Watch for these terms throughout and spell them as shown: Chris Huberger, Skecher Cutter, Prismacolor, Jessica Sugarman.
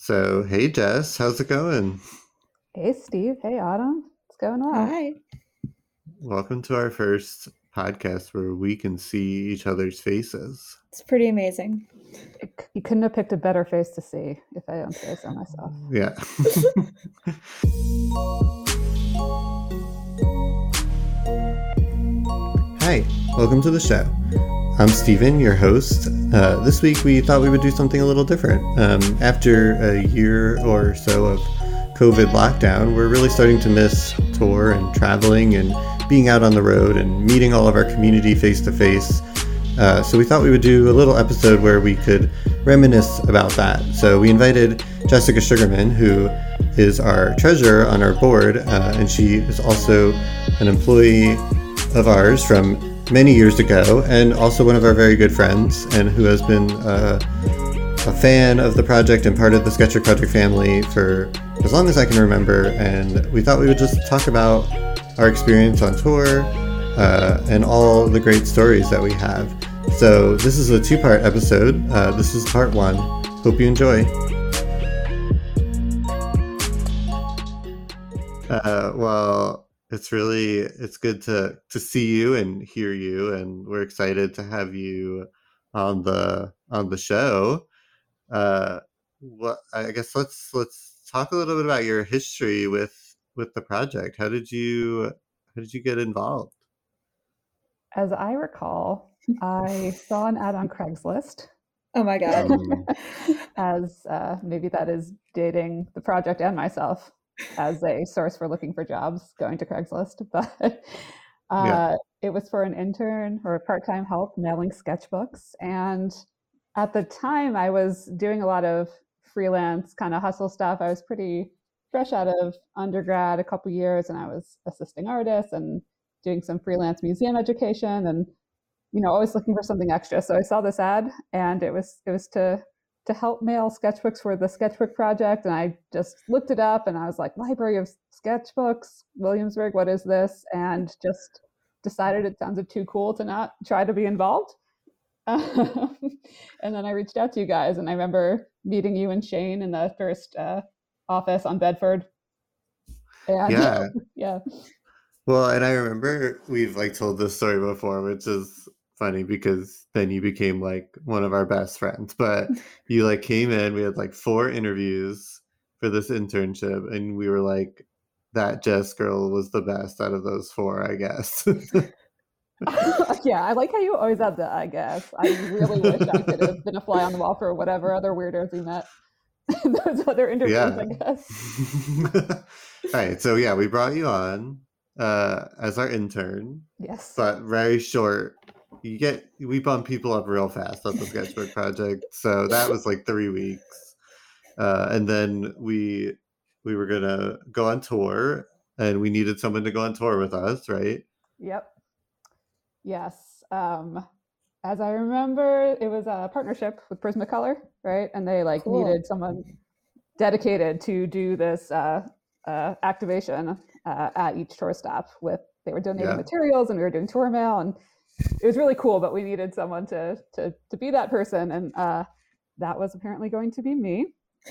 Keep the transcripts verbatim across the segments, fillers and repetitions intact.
So, hey, Jess, how's it going? Hey, Steve. Hey, Autumn. What's going on? Hi. Welcome to our first podcast where we can see each other's faces. It's pretty amazing. You couldn't have picked a better face to see, if I don't say so myself. Yeah. Hi, welcome to the show. I'm Steven, your host. Uh, this week we thought we would do something a little different. Um, after a year or so of COVID lockdown, we're really starting to miss tour and traveling and being out on the road and meeting all of our community face to face. Uh, so we thought we would do a little episode where we could reminisce about that. So we invited Jessica Sugarman, who is our treasurer on our board, uh, and she is also an employee of ours from many years ago, and also one of our very good friends, and who has been uh, a fan of the project and part of the Skecher Cutter family for as long as I can remember. And we thought we would just talk about our experience on tour uh, and all the great stories that we have. So this is a two-part episode. Uh, this is part one. Hope you enjoy. Uh, well, it's really, it's good to, to see you and hear you, and we're excited to have you on the on the show. Uh, what I guess let's let's talk a little bit about your history with with the project. How did you how did you get involved? As I recall, I saw an ad on Craigslist. Oh my God. Um, as uh, maybe that is dating the project and myself as a source for looking for jobs, going to Craigslist. But uh, yeah. It was for an intern or a part-time help mailing sketchbooks. And at the time I was doing a lot of freelance kind of hustle stuff. I was pretty fresh out of undergrad, a couple years, and I was assisting artists and doing some freelance museum education, and you know, always looking for something extra. So I saw this ad, and it was it was to to help mail sketchbooks for the sketchbook project. And I just looked it up, and I was like, Library of Sketchbooks, Williamsburg, what is this? And just decided it sounded too cool to not try to be involved. Um, and then I reached out to you guys, and I remember meeting you and Shane in the first uh, office on Bedford. And, yeah. yeah. Well, and I remember we've like told this story before, which is funny because then you became like one of our best friends, but you like came in, we had like four interviews for this internship, and we were like, that Jess girl was the best out of those four, I guess. Yeah, I like how you always have that, I guess. I really wish I could have been a fly on the wall for whatever other weirdos we met in those other interviews, yeah. I guess. All right, so yeah, we brought you on uh, as our intern. Yes. But very short. You get we bump people up real fast at the sketchbook project, so that was like three weeks, uh, and then we we were gonna go on tour, and we needed someone to go on tour with us, right? Yep. Yes. Um, as I remember, it was a partnership with Prismacolor, right? And they like cool. needed someone dedicated to do this uh, uh, activation uh, at each tour stop. With they were donating yeah. materials, and we were doing tour mail and. It was really cool, but we needed someone to to to be that person, and uh, that was apparently going to be me.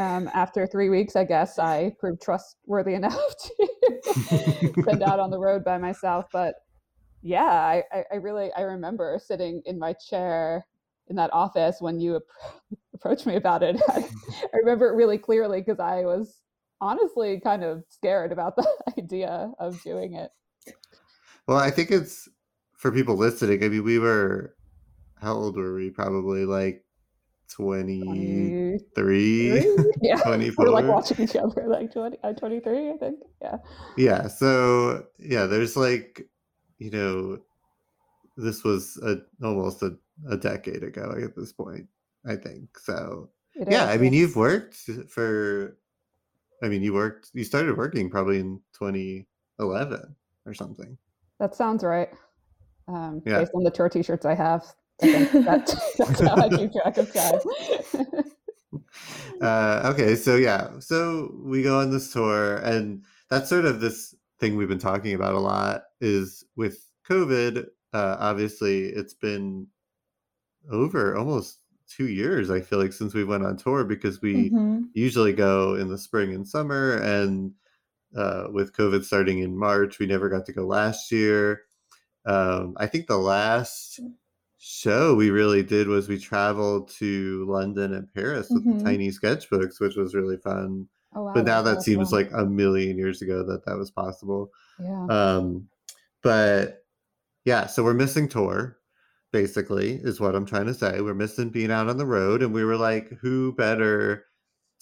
Um, after three weeks, I guess I proved trustworthy enough to send out on the road by myself. But yeah, I, I, I really I remember sitting in my chair in that office when you ap- approached me about it. I, I remember it really clearly because I was honestly kind of scared about the idea of doing it. Well, I think it's. For people listening, I mean, we were, how old were we? Probably like twenty-three, twenty-three? Yeah. twenty-four. We're like watching each other, like twenty, twenty-three, I think. Yeah. Yeah. So, yeah, there's like, you know, this was a, almost a, a decade ago at this point, I think. So, it yeah, is. I mean, you've worked for, I mean, you worked, you started working probably in twenty eleven or something. That sounds right. Um, yeah. Based on the tour t-shirts I have, I think that, that's how I keep track of time. uh, okay, so yeah, so we go on this tour, and that's sort of this thing we've been talking about a lot is with COVID, uh, obviously it's been over almost two years, I feel like, since we went on tour, because we mm-hmm. usually go in the spring and summer. And uh, with COVID starting in March, we never got to go last year. Um, I think the last show we really did was we traveled to London and Paris with mm-hmm. the tiny sketchbooks, which was really fun. Oh, wow, but now that seems fun. Like a million years ago that that was possible. Yeah. Um, but yeah, so we're missing tour, basically, is what I'm trying to say. We're missing being out on the road, and we were like, who better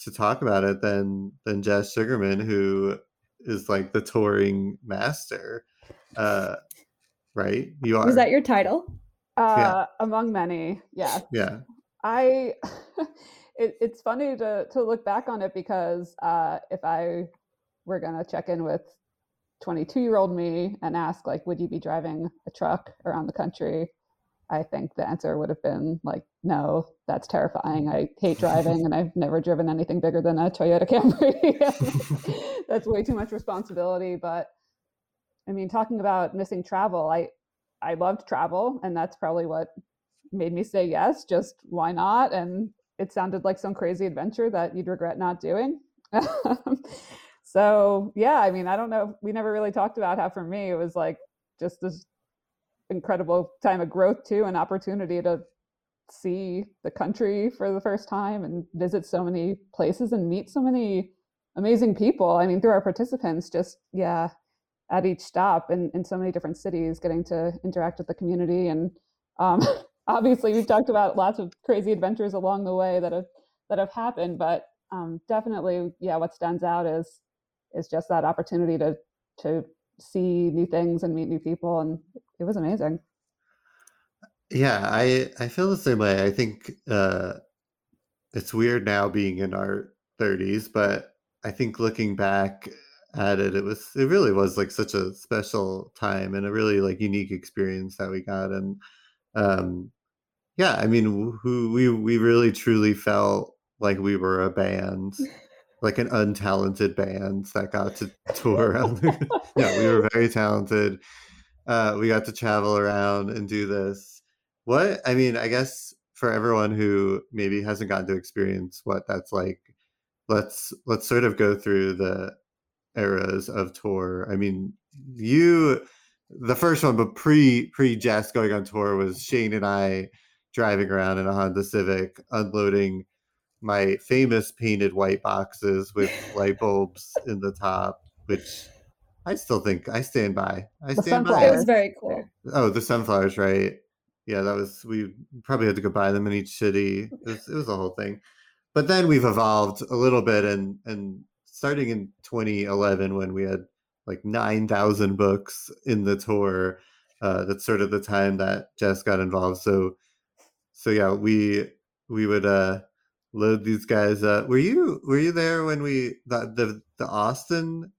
to talk about it than than Jess Sugarman, who is like the touring master, uh, right? You are. Was that your title? Uh, yeah. Among many, yes. Yeah. I. It, it's funny to to look back on it because uh, if I were gonna check in with twenty-two-year-old me and ask, like, would you be driving a truck around the country? I think the answer would have been like, no, that's terrifying. I hate driving and I've never driven anything bigger than a Toyota Camry. That's way too much responsibility. But I mean, talking about missing travel, I, I loved travel, and that's probably what made me say yes, just why not? And it sounded like some crazy adventure that you'd regret not doing. So yeah, I mean, I don't know. We never really talked about how for me, it was like just this incredible time of growth too, an opportunity to see the country for the first time and visit so many places and meet so many amazing people. I mean, through our participants, just yeah, at each stop and in so many different cities, getting to interact with the community. And um, obviously we've talked about lots of crazy adventures along the way that have that have happened, but um, definitely, yeah, what stands out is is just that opportunity to to see new things and meet new people, and it was amazing. Yeah, I, I feel the same way. I think uh, it's weird now being in our thirties, but I think looking back at it, it was it really was like such a special time and a really like unique experience that we got. And um, yeah, I mean, who we we really truly felt like we were a band. Like an untalented band that got to tour around. Yeah, we were very talented. Uh, we got to travel around and do this. What, I mean, I guess for everyone who maybe hasn't gotten to experience what that's like, let's let's sort of go through the eras of tour. I mean, you, the first one, but pre pre Jess going on tour was Shane and I driving around in a Honda Civic, unloading my famous painted white boxes with light bulbs in the top, which I still think I stand by. I the stand by. It was very cool. Oh, the sunflowers, right? Yeah, that was, we probably had to go buy them in each city. It was, it was a whole thing. But then we've evolved a little bit, and, and starting in twenty eleven, when we had like nine thousand books in the tour, uh, that's sort of the time that Jess got involved. So, so yeah, we, we would, uh, load these guys up. Were you were you there when we the, the the Austin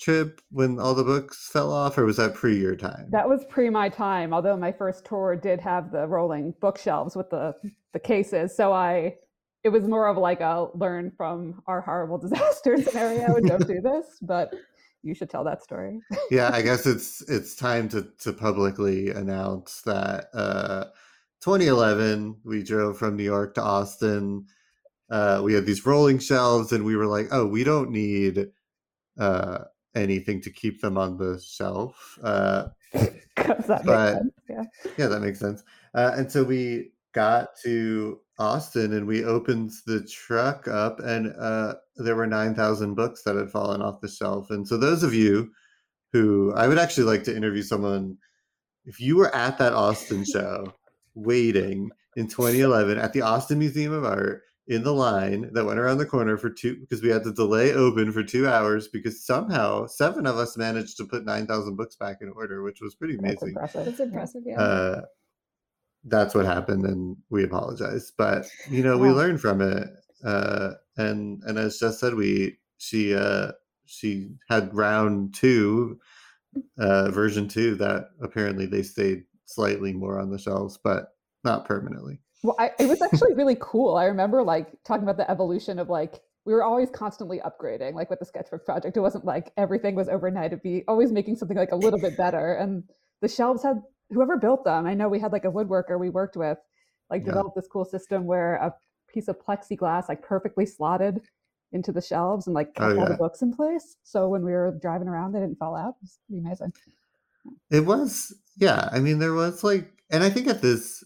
trip when all the books fell off, or was that pre your time? That was pre my time. Although my first tour did have the rolling bookshelves with the the cases, so I it was more of like a learn from our horrible disaster scenario and don't do this. But you should tell that story. Yeah, I guess it's it's time to to publicly announce that uh, twenty eleven we drove from New York to Austin. Uh, we had these rolling shelves, and we were like, oh, we don't need uh, anything to keep them on the shelf. Uh, that but, makes sense. Yeah. yeah, that makes sense. Uh, and so we got to Austin, and we opened the truck up, and uh, there were nine thousand books that had fallen off the shelf. And so those of you who, I would actually like to interview someone, if you were at that Austin show waiting in twenty eleven at the Austin Museum of Art, in the line that went around the corner for two, because we had to delay open for two hours because somehow seven of us managed to put nine thousand books back in order, which was pretty amazing. That's impressive. That's impressive, yeah. Uh, that's what happened, and we apologize, but you know, we yeah. learned from it. Uh, and and as Jess said, we she uh, she had round two, uh, version two, that apparently they stayed slightly more on the shelves, but not permanently. Well, I, it was actually really cool. I remember like talking about the evolution of like, we were always constantly upgrading, like with the sketchbook project. It wasn't like everything was overnight. It'd be always making something like a little bit better. And the shelves had, whoever built them, I know we had like a woodworker we worked with like yeah. developed this cool system where a piece of plexiglass like perfectly slotted into the shelves and like kept oh, all yeah. the books in place. So when we were driving around, they didn't fall out. It was pretty amazing. It was, yeah. I mean, there was like, and I think at this,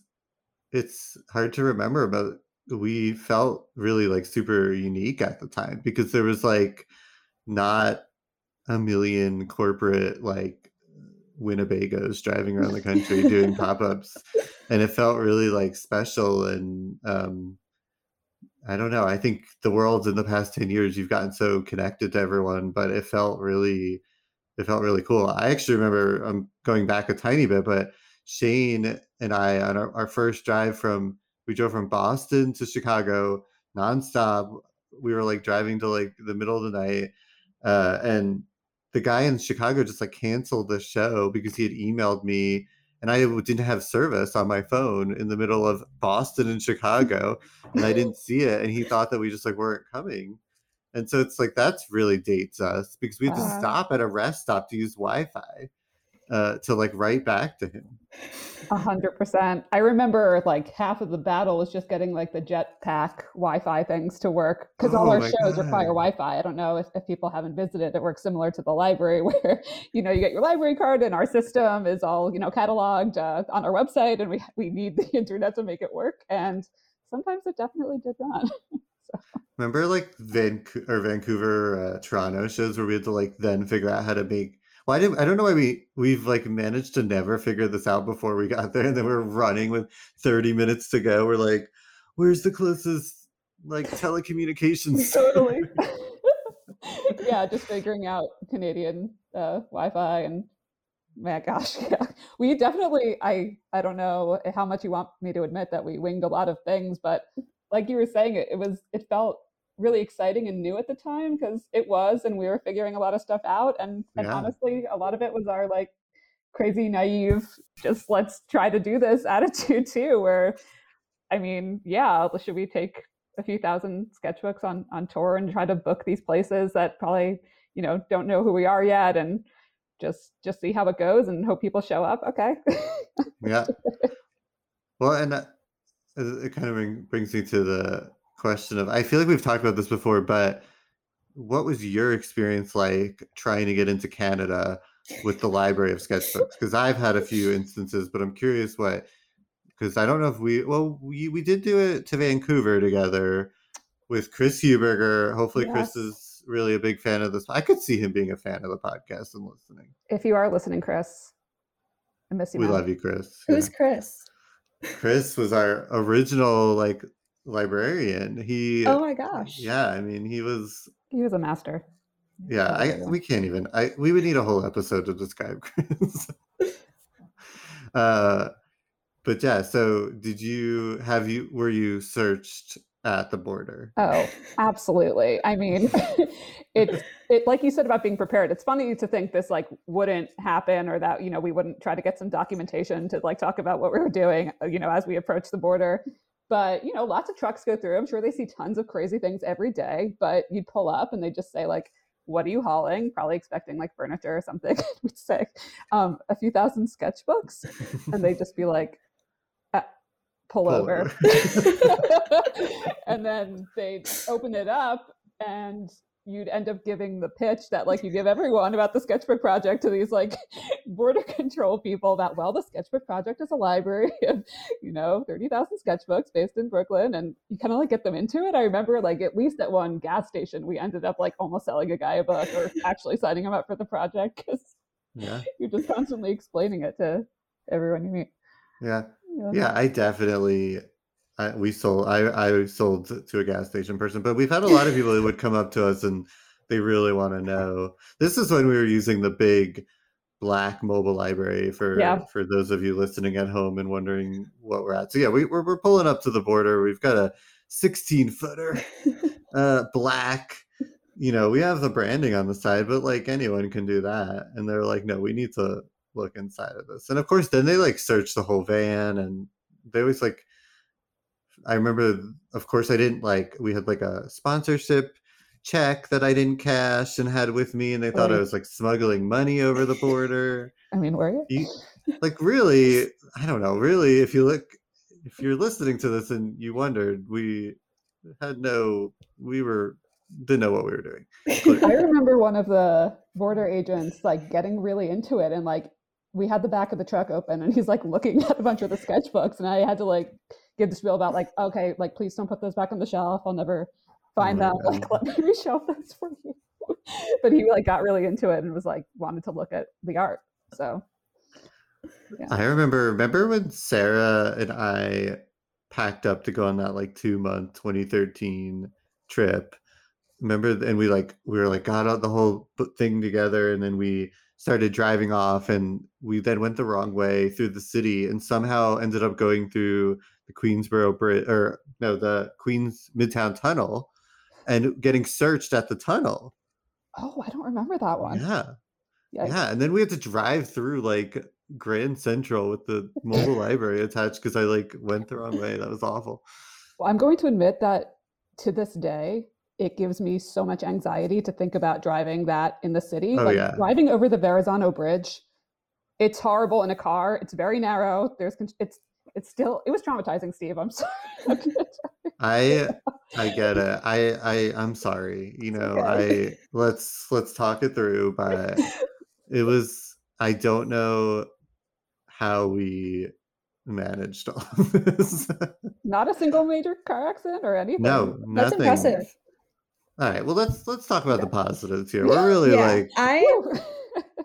it's hard to remember, but we felt really like super unique at the time because there was like not a million corporate like Winnebagos driving around the country doing pop-ups, and it felt really like special. And um I don't know, I think the world's in the past ten years, you've gotten so connected to everyone, but it felt really it felt really cool. I actually remember, I'm going back a tiny bit, but Shane and I on our, our first drive from we drove from Boston to Chicago nonstop. We were like driving to like the middle of the night, uh and the guy in Chicago just like canceled the show because he had emailed me and I didn't have service on my phone in the middle of Boston and Chicago, and I didn't see it. And he thought that we just like weren't coming. And so it's like, that's really dates us because we had to uh, stop at a rest stop to use Wi-Fi uh, to like write back to him. A hundred percent. I remember like half of the battle was just getting like the jetpack Wi-Fi things to work, because oh, all our shows God. require Wi-Fi. I don't know if, if people haven't visited. It works similar to the library where, you know, you get your library card and our system is all, you know, cataloged uh, on our website, and we, we need the internet to make it work. And sometimes it definitely did not. So. Remember like Vancouver, or Vancouver, uh, Toronto shows where we had to like then figure out how to make Well, I, didn't, I don't know why we, we've like managed to never figure this out before we got there. And then we're running with thirty minutes to go. We're like, where's the closest like telecommunications? Totally. Yeah, just figuring out Canadian uh, Wi-Fi and my gosh. Yeah. We definitely, I, I don't know how much you want me to admit that we winged a lot of things, but like you were saying, it, it was, it felt really exciting and new at the time, because it was, and we were figuring a lot of stuff out, and, and yeah. honestly a lot of it was our like crazy naive just let's try to do this attitude too, where I mean yeah should we take a few thousand sketchbooks on on tour and try to book these places that probably, you know, don't know who we are yet, and just just see how it goes and hope people show up. Okay. Yeah, well, and uh, it kind of brings me to the question of, I feel like we've talked about this before, but what was your experience like trying to get into Canada with the Library of Sketchbooks? Because I've had a few instances, but I'm curious what, because I don't know if we, well, we, we did do it to Vancouver together with Chris Huberger. Hopefully yes. Chris is really a big fan of this. I could see him being a fan of the podcast and listening. If you are listening, Chris, I miss you. We man. love you, Chris. Who's yeah. Chris? Chris was our original, like, librarian. He oh my gosh yeah I mean he was he was a master. yeah I we can't even I we would need a whole episode to describe Chris. uh but yeah so did you have you were you searched at the border? Oh, absolutely. I mean, it it like you said about being prepared, it's funny to think this like wouldn't happen, or that, you know, we wouldn't try to get some documentation to like talk about what we were doing, you know, as we approached the border. But, you know, lots of trucks go through. I'm sure they see tons of crazy things every day, but you'd pull up and they just say like, what are you hauling? Probably expecting like furniture or something. We'd say um, a few thousand sketchbooks, and they'd just be like, ah, pull, pull over. over. And then they'd open it up and you'd end up giving the pitch that like you give everyone about the sketchbook project to these like border control people, that, well, the sketchbook project is a library of, you know, thirty thousand sketchbooks based in Brooklyn, and you kind of like get them into it. I remember like at least at one gas station, we ended up like almost selling a guy a book or actually signing him up for the project, because yeah. you're just constantly explaining it to everyone you meet. Yeah. Yeah. yeah I definitely, I, we sold, I, I sold to a gas station person, but we've had a lot of people who would come up to us and they really want to know. This is when we were using the big black mobile library for, yeah. for those of you listening at home and wondering what we're at. So yeah, we, we're, we're pulling up to the border. We've got a sixteen footer, uh, black, you know, we have the branding on the side, but like anyone can do that. And they're like, no, we need to look inside of this. And of course, then they like search the whole van, and they always like, I remember, of course, I didn't like, we had like a sponsorship check that I didn't cash and had with me, and they thought oh, I was like smuggling money over the border. I mean, were you? you? Like really, I don't know, really, if you look, if you're listening to this and you wondered, we had no, we were, didn't know what we were doing. I remember one of the border agents like getting really into it, and like we had the back of the truck open and he's like looking at a bunch of the sketchbooks, and I had to like give the spiel about like, okay, like please don't put those back on the shelf, I'll never find oh them. God. Like let me reshelf this for you. But he like got really into it and was like wanted to look at the art. So yeah. I remember remember when Sarah and I packed up to go on that like two month twenty thirteen trip. Remember, and we like we were like got out the whole thing together, and then we started driving off, and we then went the wrong way through the city and somehow ended up going through the Queensboro Bridge, or no, the Queens Midtown Tunnel, and getting searched at the tunnel. Oh, I don't remember that one. Yeah. Yikes. Yeah. And then we had to drive through like Grand Central with the mobile library attached because I like went the wrong way. That was awful. Well, I'm going to admit that to this day, it gives me so much anxiety to think about driving that in the city. Oh, like, yeah. Driving over the Verrazano Bridge, it's horrible in a car. It's very narrow. There's, it's, it's still, it was traumatizing, Steve. I'm sorry. I, I get it. I, I, I'm sorry. You know, okay. I, let's, let's talk it through, but it was, I don't know how we managed all of this. Not a single major car accident or anything. No, nothing. That's impressive. All right. Well, let's, let's talk about yeah. the positives here. We're really yeah. like, I,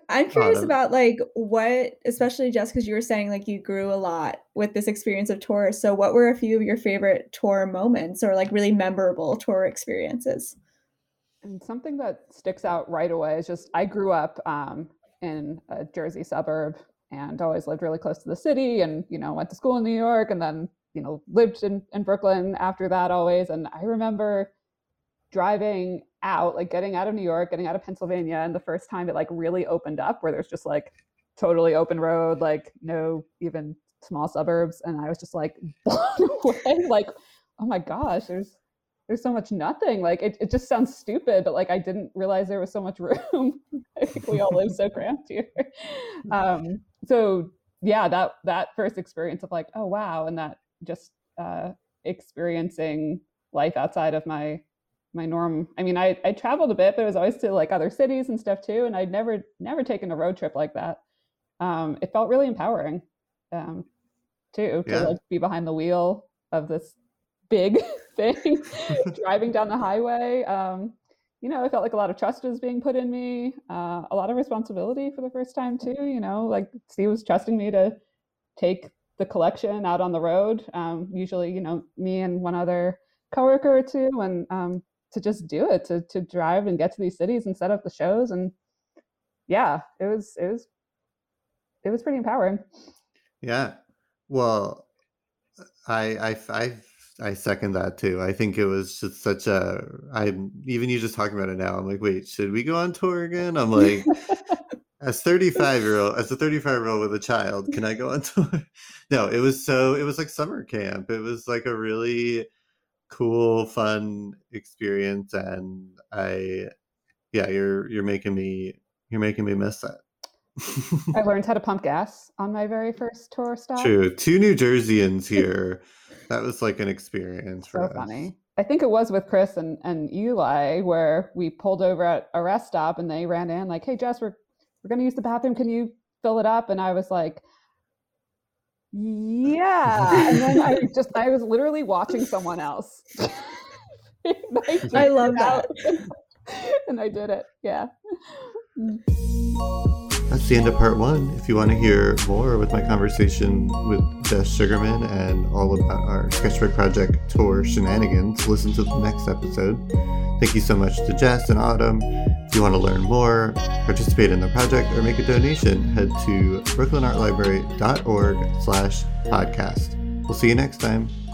I'm curious about like what, especially Jess, because you were saying like you grew a lot with this experience of tours. So what were a few of your favorite tour moments or like really memorable tour experiences? And something that sticks out right away is just I grew up um, in a Jersey suburb and always lived really close to the city, and, you know, went to school in New York and then, you know, lived in, in Brooklyn after that always. And I remember driving out, like getting out of New York, getting out of Pennsylvania, and the first time it like really opened up where there's just like totally open road, like no even small suburbs, and I was just like blown away, like oh my gosh, there's there's so much nothing, like it, it just sounds stupid, but like I didn't realize there was so much room. I think we all live so cramped here. Um so yeah, that that first experience of like, oh wow, and that just uh experiencing life outside of my my norm. I mean, I, I traveled a bit, but it was always to like other cities and stuff too. And I'd never, never taken a road trip like that. Um, it felt really empowering um, too, to yeah. like be behind the wheel of this big thing, driving down the highway. Um, you know, I felt like a lot of trust was being put in me, uh, a lot of responsibility for the first time too, you know, like Steve was trusting me to take the collection out on the road. Um, usually, you know, me and one other coworker or two, and um, to just do it, to to drive and get to these cities and set up the shows. And yeah, it was, it was, it was pretty empowering. Yeah. Well, I, I, I, I second that too. I think it was just such a, I'm even you just talking about it now, I'm like, wait, should we go on tour again? I'm like, as thirty-five year old, as a thirty-five year old with a child, can I go on tour? No, it was so, it was like summer camp. It was like a really cool, fun experience, and I yeah you're you're making me you're making me miss that. I learned how to pump gas on my very first tour stop. True. Two New Jerseyans here. That was like an experience for so us. Funny. I think it was with Chris and, and Eli where we pulled over at a rest stop and they ran in like, hey Jess, we're we're gonna use the bathroom, can you fill it up? And I was like, yeah. And then I just, I was literally watching someone else. I, I love that. And I did it. Yeah. That's the end of part one. If you want to hear more with my conversation with Jess Sugarman and all about our Sketchbook Project tour shenanigans, listen to the next episode. Thank you so much to Jess and Autumn. If you want to learn more, participate in the project, or make a donation, head to brooklyn art library dot org slash podcast. We'll see you next time.